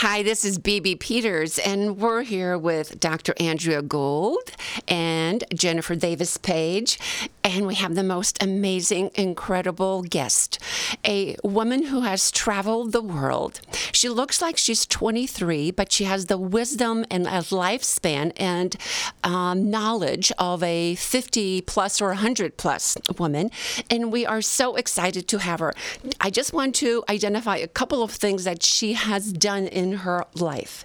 Hi, this is BB Peters, and we're here with Dr. Andrea Gold and Jennifer Davis Page, and we have the most amazing, incredible guest, a woman who has traveled the world. She looks like she's 23, but she has the wisdom and a lifespan and knowledge of a 50-plus or 100-plus woman, and we are so excited to have her. I just want to identify a couple of things that she has done in her life.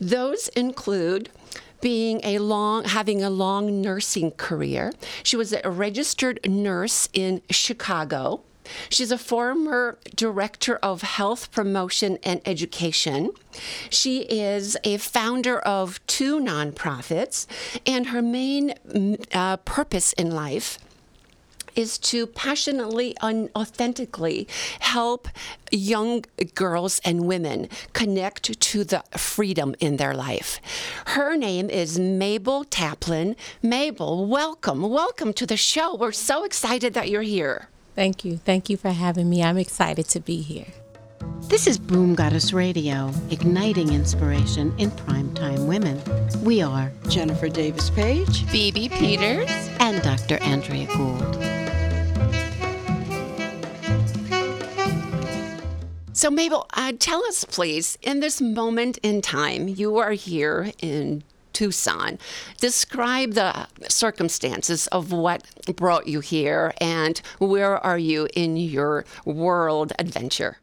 Those include having a long nursing career. She was a registered nurse in Chicago. She's a former director of health promotion and education. She is a founder of 2 nonprofits, and her main purpose in life is to passionately and authentically help young girls and women connect to the freedom in their life. Her name is Mabel Taplin. Mabel, welcome. Welcome to the show. We're so excited that you're here. Thank you. Thank you for having me. I'm excited to be here. This is Boom Goddess Radio, igniting inspiration in primetime women. We are Jennifer Davis Page, BB Peters, and Dr. Andrea Gold. So Mabel, tell us please, in this moment in time, you are here in Tucson. Describe the circumstances of what brought you here and where are you in your world adventure?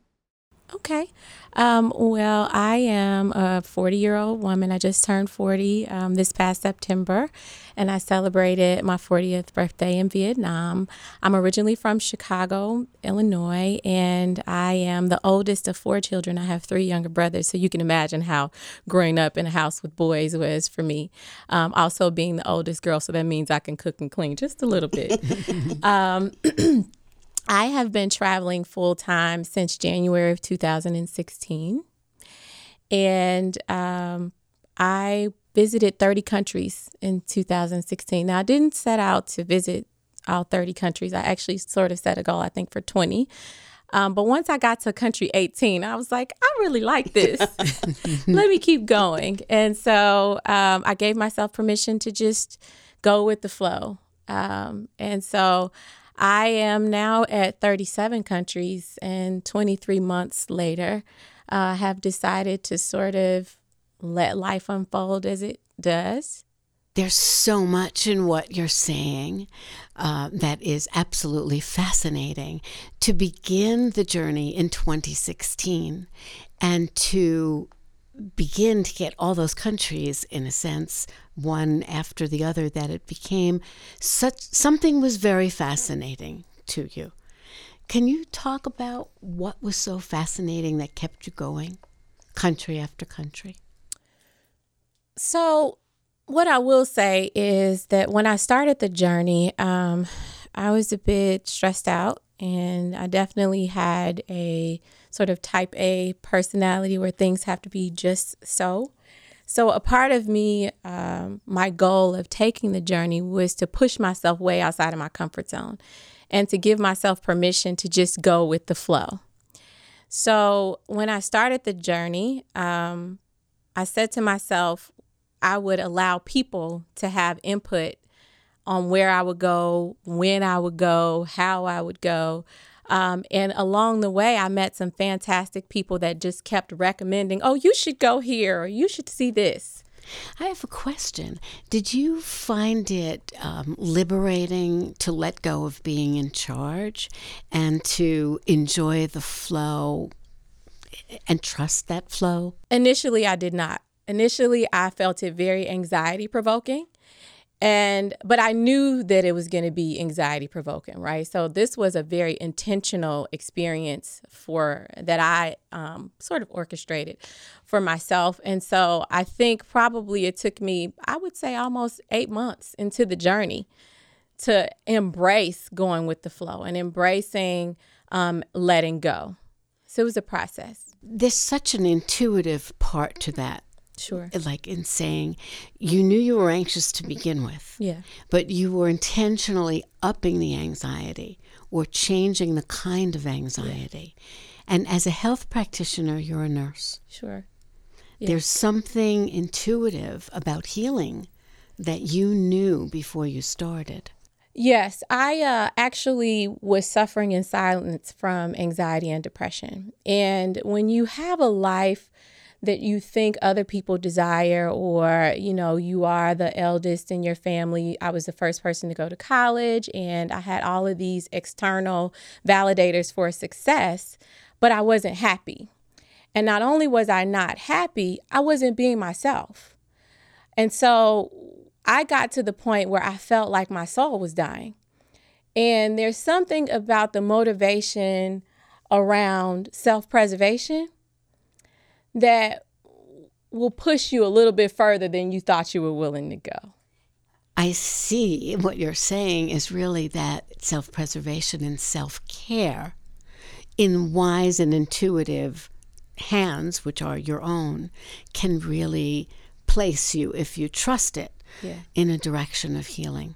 Okay. Well, I am a 40-year-old woman. I just turned 40 this past September, and I celebrated my 40th birthday in Vietnam. I'm originally from Chicago, Illinois, and I am the oldest of 4 children. I have 3 younger brothers, so you can imagine how growing up in a house with boys was for me. Also being the oldest girl, so that means I can cook and clean just a little bit. I have been traveling full-time since January of 2016, and I visited 30 countries in 2016. Now, I didn't set out to visit all 30 countries. I actually sort of set a goal, I think, for 20. But once I got to country 18, I was like, I really like this. Let me keep going. And so I gave myself permission to just go with the flow. And so I am now at 37 countries, and 23 months later, have decided to sort of let life unfold as it does. There's so much in what you're saying that is absolutely fascinating. To begin the journey in 2016 and to begin to get all those countries, in a sense, one after the other, that it became something was very fascinating to you. Can you talk about what was so fascinating that kept you going, country after country? So what I will say is that when I started the journey, I was a bit stressed out, and I definitely had a sort of type A personality where things have to be just so. So a part of me, my goal of taking the journey was to push myself way outside of my comfort zone and to give myself permission to just go with the flow. So when I started the journey, I said to myself, I would allow people to have input on where I would go, when I would go, how I would go. And along the way, I met some fantastic people that just kept recommending, oh, you should go here, or you should see this. I have a question. Did you find it liberating to let go of being in charge and to enjoy the flow and trust that flow? Initially, I did not. Initially, I felt it very anxiety-provoking. But I knew that it was going to be anxiety provoking, right? So this was a very intentional experience that I sort of orchestrated for myself. And so I think probably it took me, I would say almost 8 months into the journey to embrace going with the flow and embracing letting go. So it was a process. There's such an intuitive part to that. Sure. Like in saying, you knew you were anxious to begin with, yeah, but you were intentionally upping the anxiety or changing the kind of anxiety. Yeah. And as a health practitioner, you're a nurse. Sure. Yeah. There's something intuitive about healing that you knew before you started. Yes, I actually was suffering in silence from anxiety and depression. And when you have a life that you think other people desire, or, you know, you are the eldest in your family, I was the first person to go to college, and I had all of these external validators for success, but I wasn't happy. And not only was I not happy, I wasn't being myself. And so I got to the point where I felt like my soul was dying. And there's something about the motivation around self-preservation that will push you a little bit further than you thought you were willing to go. I see what you're saying is really that self-preservation and self-care in wise and intuitive hands, which are your own, can really place you, if you trust it, in a direction of healing.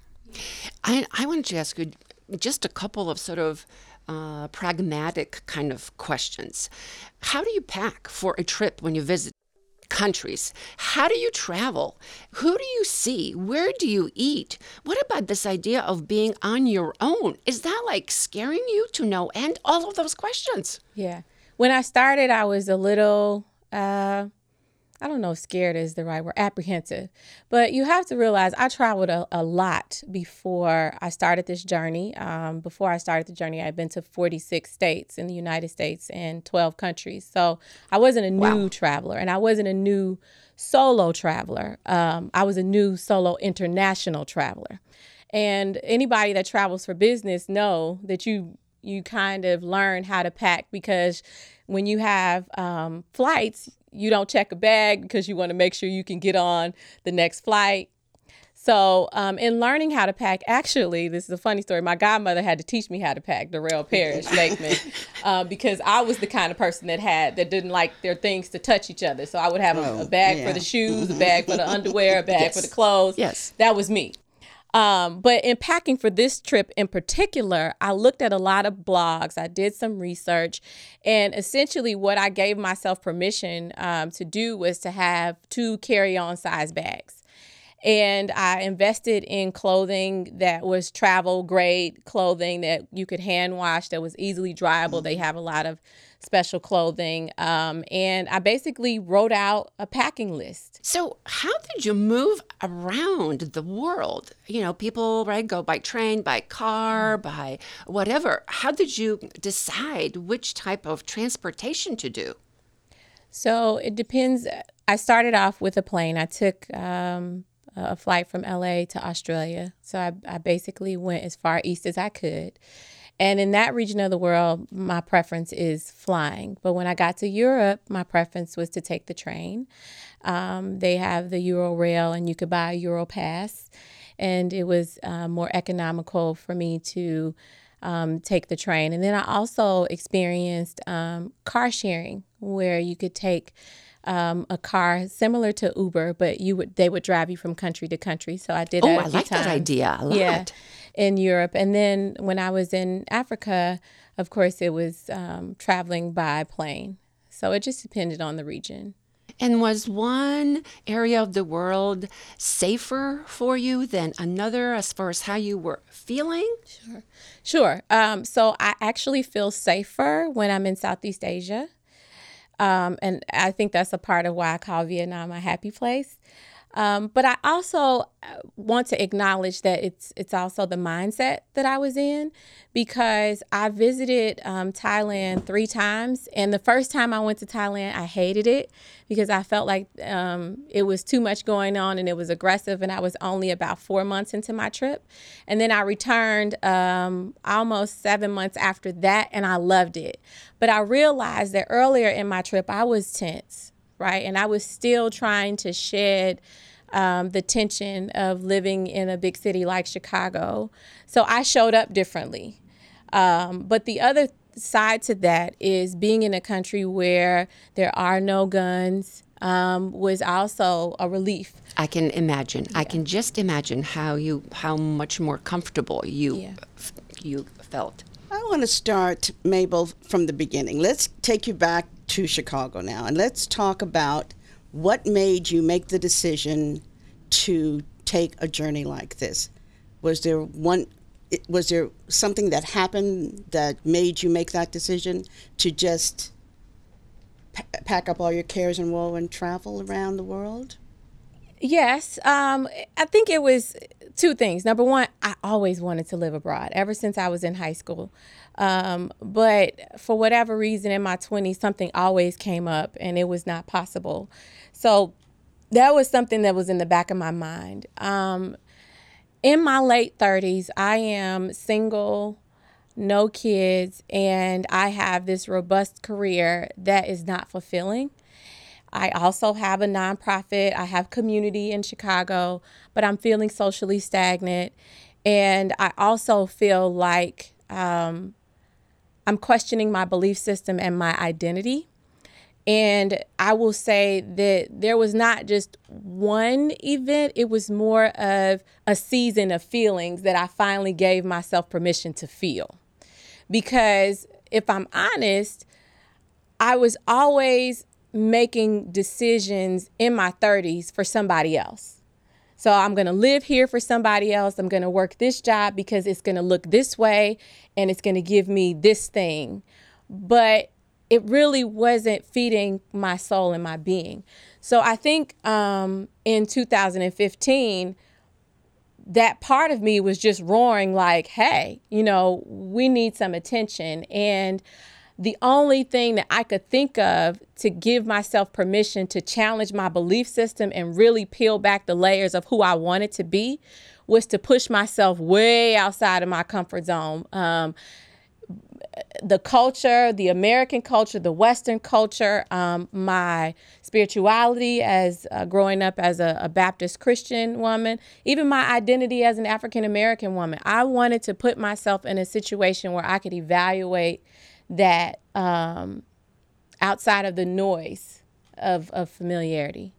I wanted to ask you just a couple of sort of pragmatic kind of questions. How do you pack for a trip when you visit countries? How do you travel? Who do you see? Where do you eat? What about this idea of being on your own? Is that like scaring you to no end? All of those questions. Yeah. When I started, I was a little... I don't know if scared is the right word, apprehensive. But you have to realize I traveled a lot before I started this journey. Before I started the journey, I had been to 46 states in the United States and 12 countries. So I wasn't a new traveler, and I wasn't a new solo traveler. I was a new solo international traveler. And anybody that travels for business know that you kind of learn how to pack, because when you have flights, you don't check a bag because you want to make sure you can get on the next flight. So in learning how to pack, actually, this is a funny story. My godmother had to teach me how to pack, Jarelle Parrish Bateman, because I was the kind of person that didn't like their things to touch each other. So I would have a bag for the shoes, a bag for the underwear, a bag for the clothes. Yes. That was me. But in packing for this trip in particular, I looked at a lot of blogs. I did some research, and essentially what I gave myself permission to do was to have 2 carry-on size bags. And I invested in clothing that was travel grade clothing that you could hand wash, that was easily dryable. Mm-hmm. They have a lot of special clothing. And I basically wrote out a packing list. So how did you move around the world? You know, people, right, go by train, by car, by whatever. How did you decide which type of transportation to do? So it depends. I started off with a plane. I took a flight from LA to Australia. So I basically went as far east as I could. And in that region of the world, my preference is flying. But when I got to Europe, my preference was to take the train. They have the Euro Rail, and you could buy a Euro pass. And it was more economical for me to take the train. And then I also experienced car sharing, where you could take a car similar to Uber, but they would drive you from country to country. So I did that a few times. Oh, I like that idea a lot. Yeah, in Europe. And then when I was in Africa, of course, it was traveling by plane. So it just depended on the region. And was one area of the world safer for you than another as far as how you were feeling? Sure. So I actually feel safer when I'm in Southeast Asia. And I think that's a part of why I call Vietnam a happy place. But I also want to acknowledge that it's also the mindset that I was in, because I visited Thailand 3 times. And the first time I went to Thailand, I hated it because I felt like it was too much going on and it was aggressive. And I was only about 4 months into my trip. And then I returned almost 7 months after that, and I loved it. But I realized that earlier in my trip, I was tense. Right. And I was still trying to shed the tension of living in a big city like Chicago. So I showed up differently. But the other side to that is being in a country where there are no guns was also a relief. I can imagine. Yeah. I can just imagine how much more comfortable you felt. I want to start, Mabel, from the beginning. Let's take you back to Chicago now, and let's talk about What made you make the decision to take a journey like this? Was there something that happened that made you make that decision to just pack up all your cares and woe and travel around the world? Yes. I think it was two things. Number one, I always wanted to live abroad ever since I was in high school. But for whatever reason in my 20s, something always came up and it was not possible. So that was something that was in the back of my mind. In my late 30s, I am single, no kids, and I have this robust career that is not fulfilling. I also have a nonprofit. I have community in Chicago, but I'm feeling socially stagnant. And I also feel like I'm questioning my belief system and my identity. And I will say that there was not just one event. It was more of a season of feelings that I finally gave myself permission to feel. Because if I'm honest, I was always making decisions in my 30s for somebody else. So I'm going to live here for somebody else. I'm going to work this job because it's going to look this way and it's going to give me this thing. But it really wasn't feeding my soul and my being. So I think in 2015, that part of me was just roaring like, hey, you know, we need some attention. And the only thing that I could think of to give myself permission to challenge my belief system and really peel back the layers of who I wanted to be was to push myself way outside of my comfort zone. The culture, the American culture, the Western culture, my spirituality as growing up as a Baptist Christian woman, even my identity as an African American woman. I wanted to put myself in a situation where I could evaluate that outside of the noise of familiarity.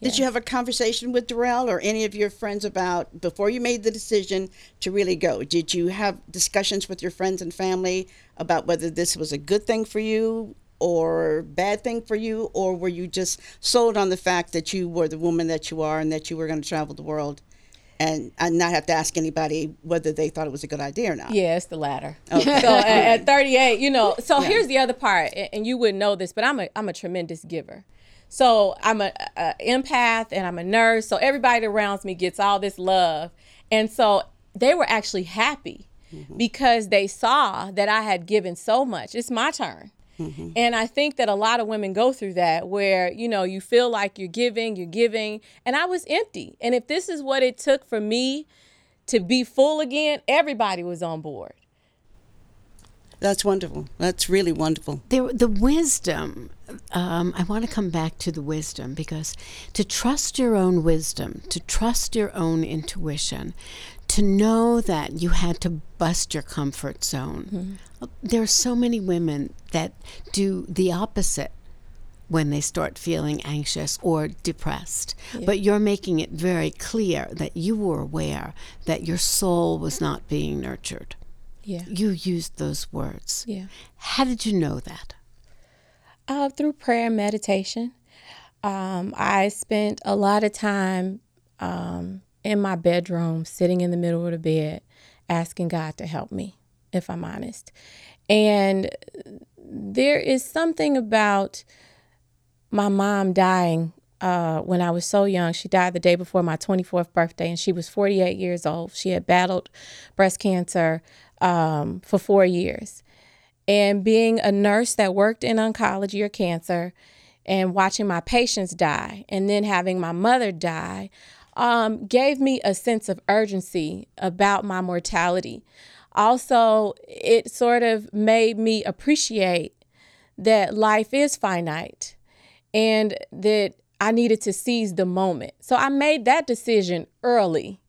Yeah. Did you have a conversation with Jarelle or any of your friends about, before you made the decision to really go, did you have discussions with your friends and family about whether this was a good thing for you or bad thing for you, or were you just sold on the fact that you were the woman that you are and that you were going to travel the world? And not have to ask anybody whether they thought it was a good idea or not. Yeah, it's the latter. Okay. So at 38, you know, so yeah. Here's the other part, and you wouldn't know this, but I'm a tremendous giver. So I'm a empath and I'm a nurse. So everybody around me gets all this love. And so they were actually happy because they saw that I had given so much. It's my turn. Mm-hmm. And I think that a lot of women go through that where, you know, you feel like you're giving, and I was empty. And if this is what it took for me to be full again, everybody was on board. That's wonderful. That's really wonderful. The wisdom, I want to come back to the wisdom, because to trust your own wisdom, to trust your own intuition, to know that you had to bust your comfort zone. Mm-hmm. There are so many women that do the opposite when they start feeling anxious or depressed. Yeah. But you're making it very clear that you were aware that your soul was not being nurtured. Yeah. You used those words. Yeah. How did you know that? Through prayer and meditation. I spent a lot of time in my bedroom, sitting in the middle of the bed, asking God to help me, if I'm honest. And there is something about my mom dying when I was so young. She died the day before my 24th birthday, and she was 48 years old. She had battled breast cancer for 4 years. And being a nurse that worked in oncology or cancer and watching my patients die and then having my mother die gave me a sense of urgency about my mortality. Also, it sort of made me appreciate that life is finite and that I needed to seize the moment. So I made that decision early.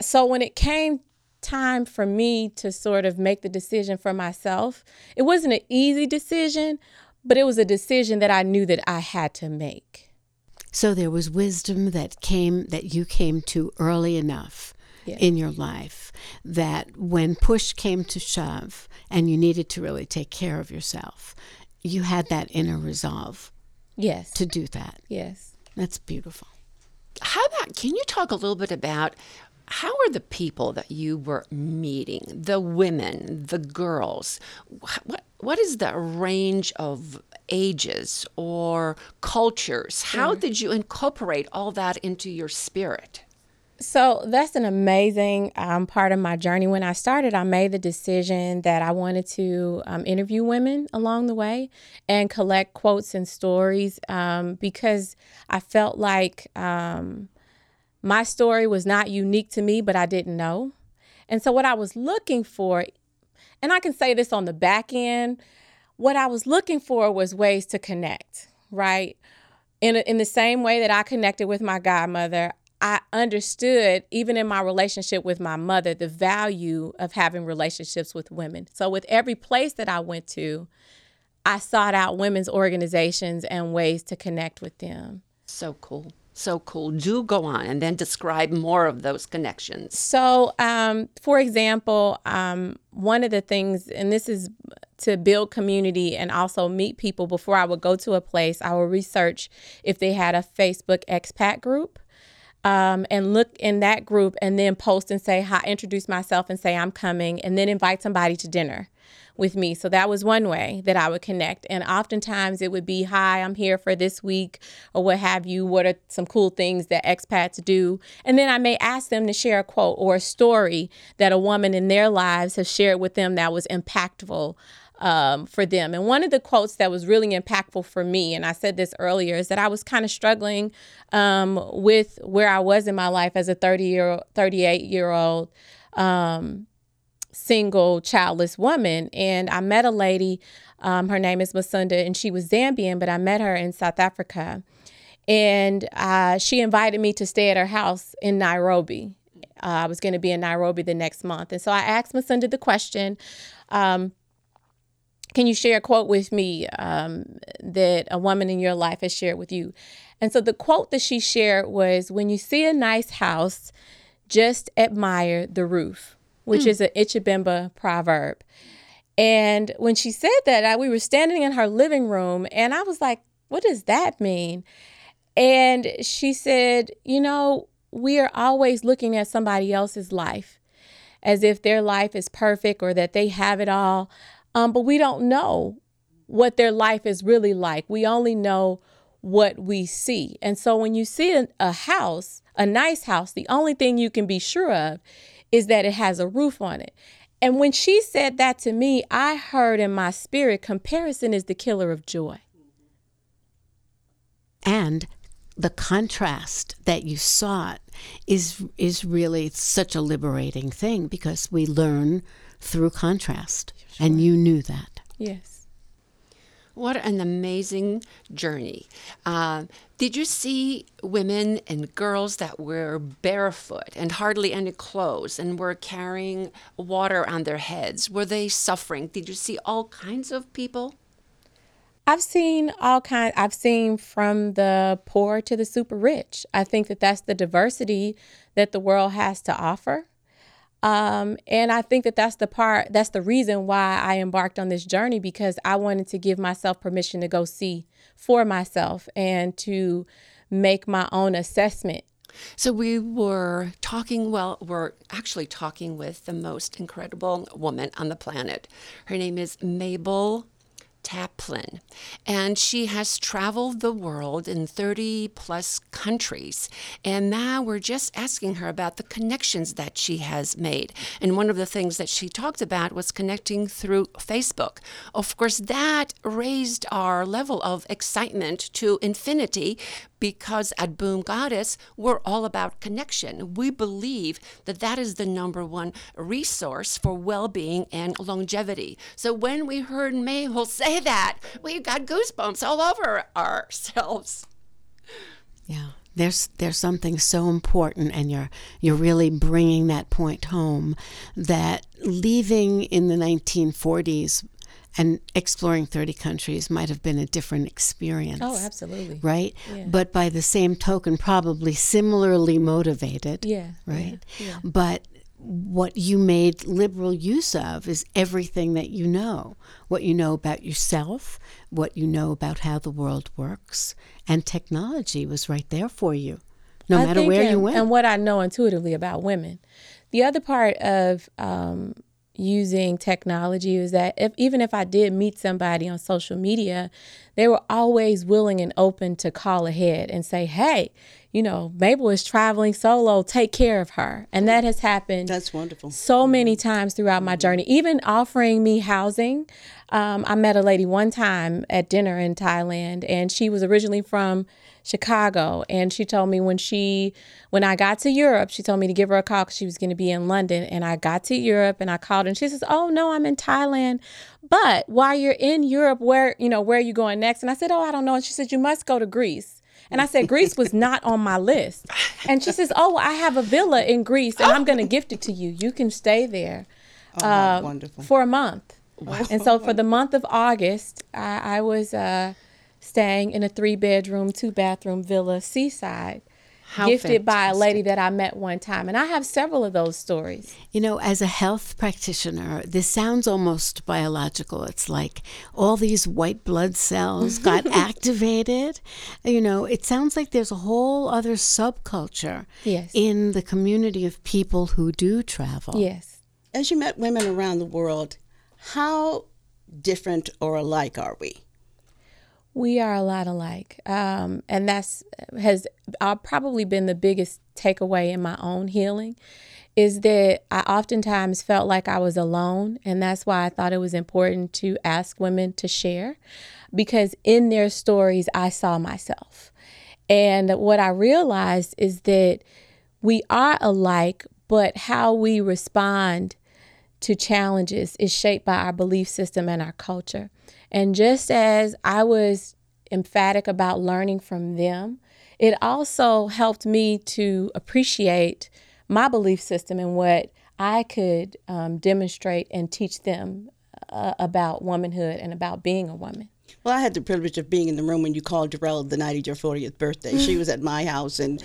So when it came time for me to sort of make the decision for myself, it wasn't an easy decision, but it was a decision that I knew that I had to make. So there was wisdom that you came to early enough in your life that when push came to shove and you needed to really take care of yourself, you had that inner resolve Yes. To do that. Yes. That's beautiful. How about, can you talk a little bit about how are the people that you were meeting, the women, the girls? What is the range of ages or cultures? How did you incorporate all that into your spirit? So that's an amazing part of my journey. When I started, I made the decision that I wanted to interview women along the way and collect quotes and stories because I felt like my story was not unique to me, but I didn't know. And so what I was looking for, and I can say this on the back end, what I was looking for was ways to connect, right? In the same way that I connected with my godmother, I understood, even in my relationship with my mother, the value of having relationships with women. So with every place that I went to, I sought out women's organizations and ways to connect with them. So cool. So cool. Do go on and then describe more of those connections. So, for example, one of the things, and this is to build community and also meet people, before I would go to a place, I would research if they had a Facebook expat group. And look in that group and then post and say hi, introduce myself and say I'm coming, and then invite somebody to dinner with me. So that was one way that I would connect. And oftentimes it would be, hi, I'm here for this week or what have you. What are some cool things that expats do? And then I may ask them to share a quote or a story that a woman in their lives has shared with them that was impactful for them. And one of the quotes that was really impactful for me, and I said this earlier, is that I was kind of struggling with where I was in my life as a 38-year-old single childless woman. And I met a lady, her name is Masunda, and she was Zambian, but I met her in South Africa. And she invited me to stay at her house in Nairobi. I was going to be in Nairobi the next month. And so I asked Masunda the question, can you share a quote with me that a woman in your life has shared with you? And so the quote that she shared was, when you see a nice house, just admire the roof, which is an Ichibemba proverb. And when she said that, we were standing in her living room and I was like, what does that mean? And she said, you know, we are always looking at somebody else's life as if their life is perfect or that they have it all. But we don't know what their life is really like. We only know what we see. And so when you see a house, a nice house, the only thing you can be sure of is that it has a roof on it. And when she said that to me, I heard in my spirit, comparison is the killer of joy. And the contrast that you sought is really such a liberating thing, because we learn through contrast. Sure. And you knew that. Yes. What an amazing journey. Did you see women and girls that were barefoot and hardly any clothes and were carrying water on their heads? Were they suffering? Did you see all kinds of people? I've seen all kinds. I've seen from the poor to the super rich. I think that that's the diversity that the world has to offer. And I think that that's the reason why I embarked on this journey, because I wanted to give myself permission to go see for myself and to make my own assessment. So we were actually talking with the most incredible woman on the planet. Her name is Mabel Taplin, and she has traveled the world in 30 plus countries. And now we're just asking her about the connections that she has made. And one of the things that she talked about was connecting through Facebook. Of course, that raised our level of excitement to infinity, because at Boom Goddess, we're all about connection. We believe that that is the number one resource for well-being and longevity. So when we heard Mabel say that, we got goosebumps all over ourselves. Yeah, there's something so important, and you're really bringing that point home, that leaving in the 1940s and exploring 30 countries might have been a different experience. Oh, absolutely. Right? Yeah. But by the same token, probably similarly motivated. Yeah. Right? Yeah. But what you made liberal use of is everything that you know, what you know about yourself, what you know about how the world works, and technology was right there for you, no matter where you went. And what I know intuitively about women. The other part of using technology is that even if I did meet somebody on social media, they were always willing and open to call ahead and say, hey, you know, Mabel is traveling solo, take care of her. And that has happened. That's wonderful. So many times throughout my journey, even offering me housing. I met a lady one time at dinner in Thailand, and she was originally from Chicago. And she told me when I got to Europe, she told me to give her a call because she was going to be in London. And I got to Europe and I called her, and she says, oh, no, I'm in Thailand. But while you're in Europe, where are you going next? And I said, oh, I don't know. And she said, you must go to Greece. And I said, Greece was not on my list. And she says, oh, I have a villa in Greece, and I'm going to gift it to you. You can stay there for a month. Wow. And so for the month of August, I was staying in a 3-bedroom, 2-bathroom villa seaside, gifted by a lady that I met one time. And I have several of those stories. You know, as a health practitioner, this sounds almost biological. It's like all these white blood cells got activated. You know, it sounds like there's a whole other subculture in the community of people who do travel. Yes. As you met women around the world, how different or alike are we? We are a lot alike, and that's probably been the biggest takeaway in my own healing, is that I oftentimes felt like I was alone, and that's why I thought it was important to ask women to share, because in their stories, I saw myself. And what I realized is that we are alike, but how we respond to challenges is shaped by our belief system and our culture. And just as I was emphatic about learning from them, it also helped me to appreciate my belief system and what I could demonstrate and teach them about womanhood and about being a woman. Well, I had the privilege of being in the room when you called Jarelle the night of your 40th birthday. She was at my house, and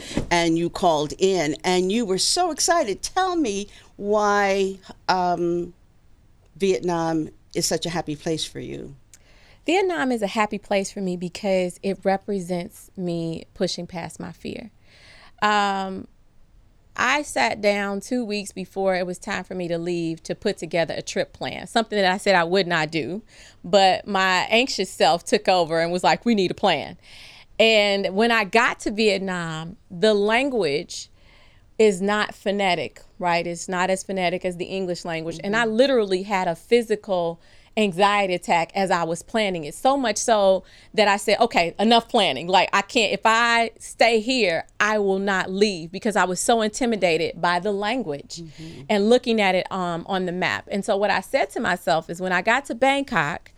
you called in, and you were so excited. Tell me why Vietnam is such a happy place for you. Vietnam is a happy place for me because it represents me pushing past my fear. I sat down 2 weeks before it was time for me to leave to put together a trip plan, something that I said I would not do, but my anxious self took over and was like, we need a plan. And when I got to Vietnam, the language is not phonetic, right? It's not as phonetic as the English language. Mm-hmm. And I literally had a physical anxiety attack as I was planning it, so much so that I said, okay, enough planning. Like, I can't, if I stay here, I will not leave, because I was so intimidated by the language and looking at it on the map. And so what I said to myself is, when I got to Bangkok,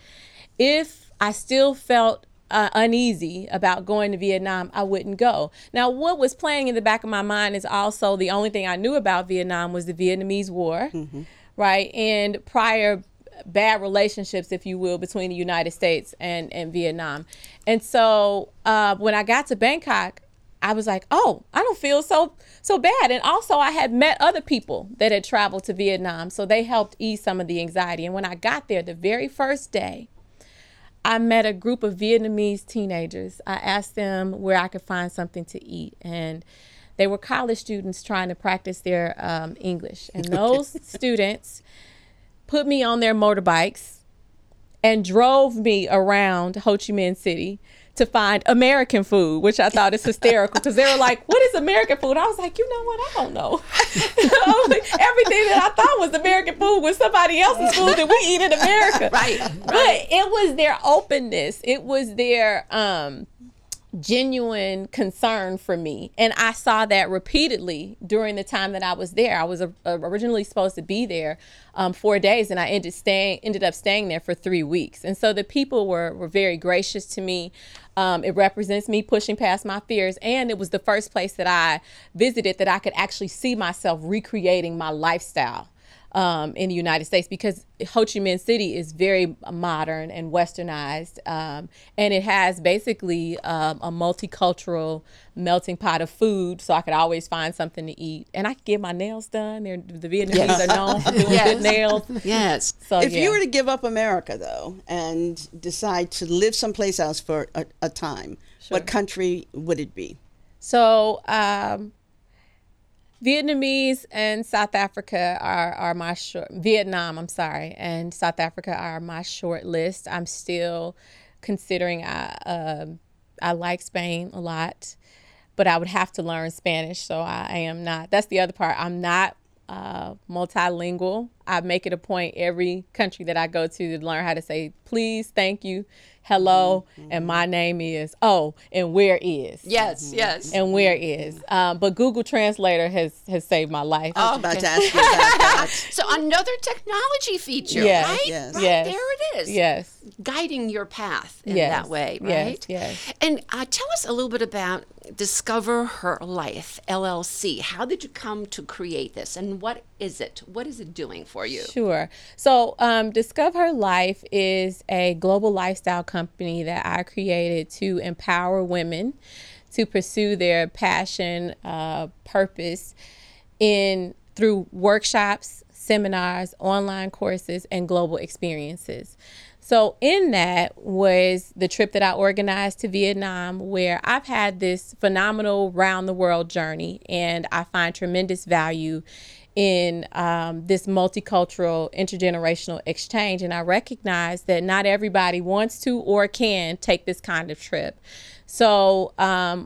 if I still felt uneasy about going to Vietnam, I wouldn't go. Now, what was playing in the back of my mind is also the only thing I knew about Vietnam was the Vietnamese War, right? And prior bad relationships, if you will, between the United States and Vietnam. And so when I got to Bangkok, I was like, oh, I don't feel so bad. And also I had met other people that had traveled to Vietnam, so they helped ease some of the anxiety. And when I got there, the very first day, I met a group of Vietnamese teenagers. I asked them where I could find something to eat, and they were college students trying to practice their English. And those students put me on their motorbikes and drove me around Ho Chi Minh City to find American food, which I thought is hysterical, because they were like, what is American food? I was like, you know what? I don't know. Everything that I thought was American food was somebody else's food that we eat in America. Right. But it was their openness. It was their genuine concern for me. And I saw that repeatedly during the time that I was there. I was originally supposed to be there 4 days, and I ended up staying there for 3 weeks. And so the people were very gracious to me. It represents me pushing past my fears, and it was the first place that I visited that I could actually see myself recreating my lifestyle in the United States, because Ho Chi Minh City is very modern and westernized, and it has basically a multicultural melting pot of food, so I could always find something to eat, and I could get my nails done. The Vietnamese yes. are known for doing yes. good nails. Yes. So, if you were to give up America, though, and decide to live someplace else for a time, sure. what country would it be? So, Vietnamese and South Africa are my South Africa are my short list. I'm still considering, I like Spain a lot, but I would have to learn Spanish, so I am not. That's the other part. I'm not multilingual. I make it a point every country that I go to learn how to say please, thank you, hello, mm-hmm. and my name is, oh, and where is. Yes, mm-hmm. yes. And where is. But Google Translator has saved my life. Oh, I was about to ask you about that. So another technology feature, yes, right? Yes. Right, yes. There it is. Yes. Guiding your path in yes, that way, right? Yes, yes. And tell us a little bit about Discover Her Life LLC. How did you come to create this, and what is it? What is it doing for you? Sure. So Discover Her Life is a global lifestyle company that I created to empower women to pursue their passion, purpose through workshops, seminars, online courses, and global experiences. So in that was the trip that I organized to Vietnam, where I've had this phenomenal round the world journey, and I find tremendous value in this multicultural, intergenerational exchange. And I recognize that not everybody wants to or can take this kind of trip. So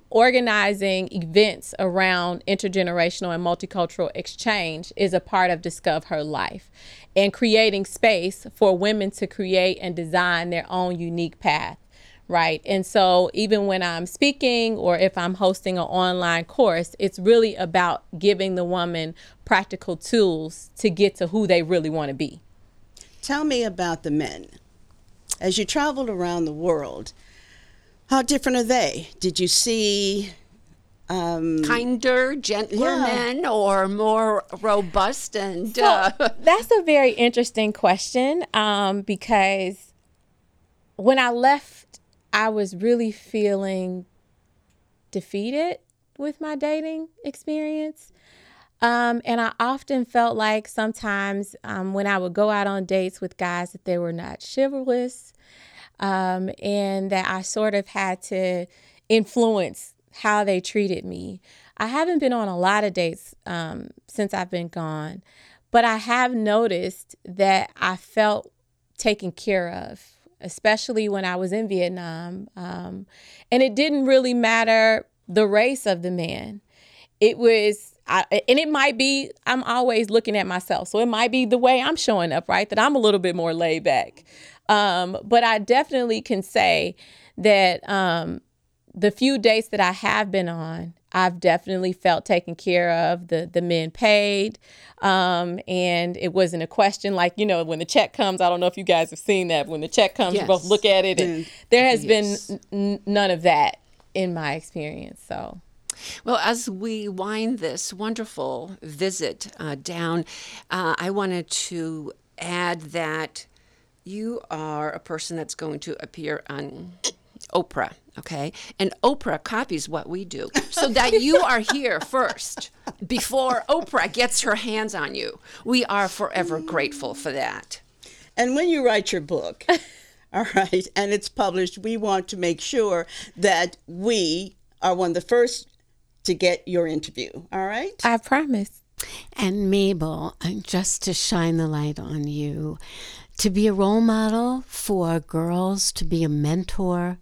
organizing events around intergenerational and multicultural exchange is a part of Discover Her Life, and creating space for women to create and design their own unique path. Right. And so even when I'm speaking, or if I'm hosting an online course, it's really about giving the woman practical tools to get to who they really want to be. Tell me about the men. As you traveled around the world, how different are they? Did you see kinder, gentler yeah. men, or more robust? And that's a very interesting question, because when I left, I was really feeling defeated with my dating experience. And I often felt like sometimes when I would go out on dates with guys, that they were not chivalrous, and that I sort of had to influence how they treated me. I haven't been on a lot of dates since I've been gone, but I have noticed that I felt taken care of, especially when I was in Vietnam. And it didn't really matter the race of the man. It was, and it might be, I'm always looking at myself, so it might be the way I'm showing up, right? That I'm a little bit more laid back. But I definitely can say that the few dates that I have been on, I've definitely felt taken care of. The men paid, and it wasn't a question like, when the check comes. I don't know if you guys have seen that. When the check comes, yes. You both look at it, and there has yes. been none of that in my experience. So, well, as we wind this wonderful visit down, I wanted to add that you are a person that's going to appear on Oprah, okay? And Oprah copies what we do, so that you are here first before Oprah gets her hands on you. We are forever grateful for that. And when you write your book, all right, and it's published, we want to make sure that we are one of the first to get your interview, all right? I promise. And Mabel, just to shine the light on you, to be a role model for girls, to be a mentor,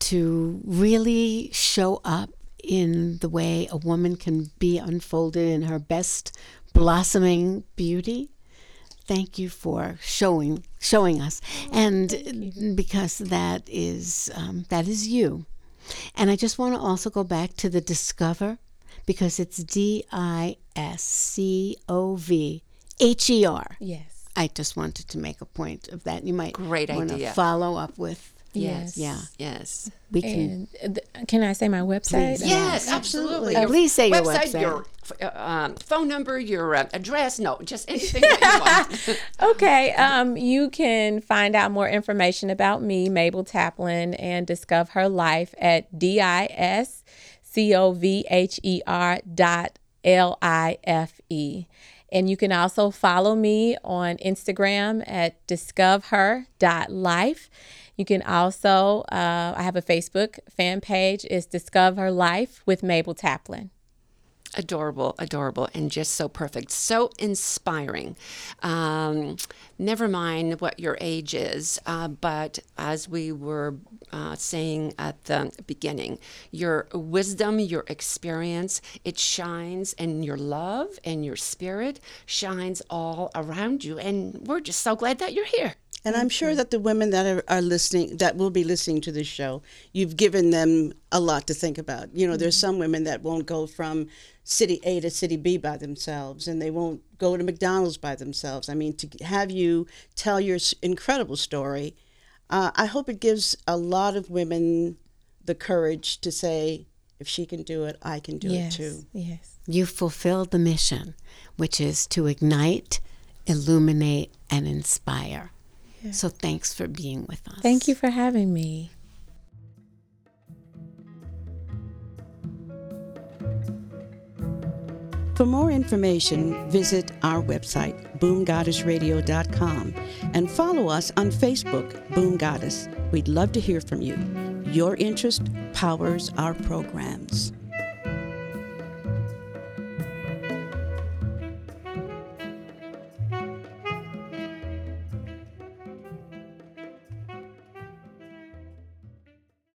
to really show up in the way a woman can be unfolded in her best blossoming beauty. Thank you for showing us, and because that is you. And I just want to also go back to the Discover, because it's DISCOVHER. Yes. I just wanted to make a point of that. You might want to follow up with. Yes. Yeah. Yes. We can. Can I say my website? Please. Yes, absolutely. Please say your website. Your phone number, your address, no, just anything that you want. Okay, you can find out more information about me, Mabel Taplin, and Discover Her Life at discover.life. And you can also follow me on Instagram at discoverher.life. You can also, I have a Facebook fan page. It's Discover Life with Mabel Taplin. Adorable, adorable, and just so perfect, so inspiring. Never mind what your age is, but as we were saying at the beginning, your wisdom, your experience, it shines, and your love and your spirit shines all around you, and we're just so glad that you're here. And I'm sure that the women that are listening, that will be listening to this show, you've given them a lot to think about. You know, there's some women that won't go from city A to city B by themselves, and they won't go to McDonald's by themselves. I mean, to have you tell your incredible story, I hope it gives a lot of women the courage to say, if she can do it, I can do it too. Yes. You fulfilled the mission, which is to ignite, illuminate, and inspire. So thanks for being with us. Thank you for having me. For more information, visit our website, boomgoddessradio.com, and follow us on Facebook, Boom Goddess. We'd love to hear from you. Your interest powers our programs.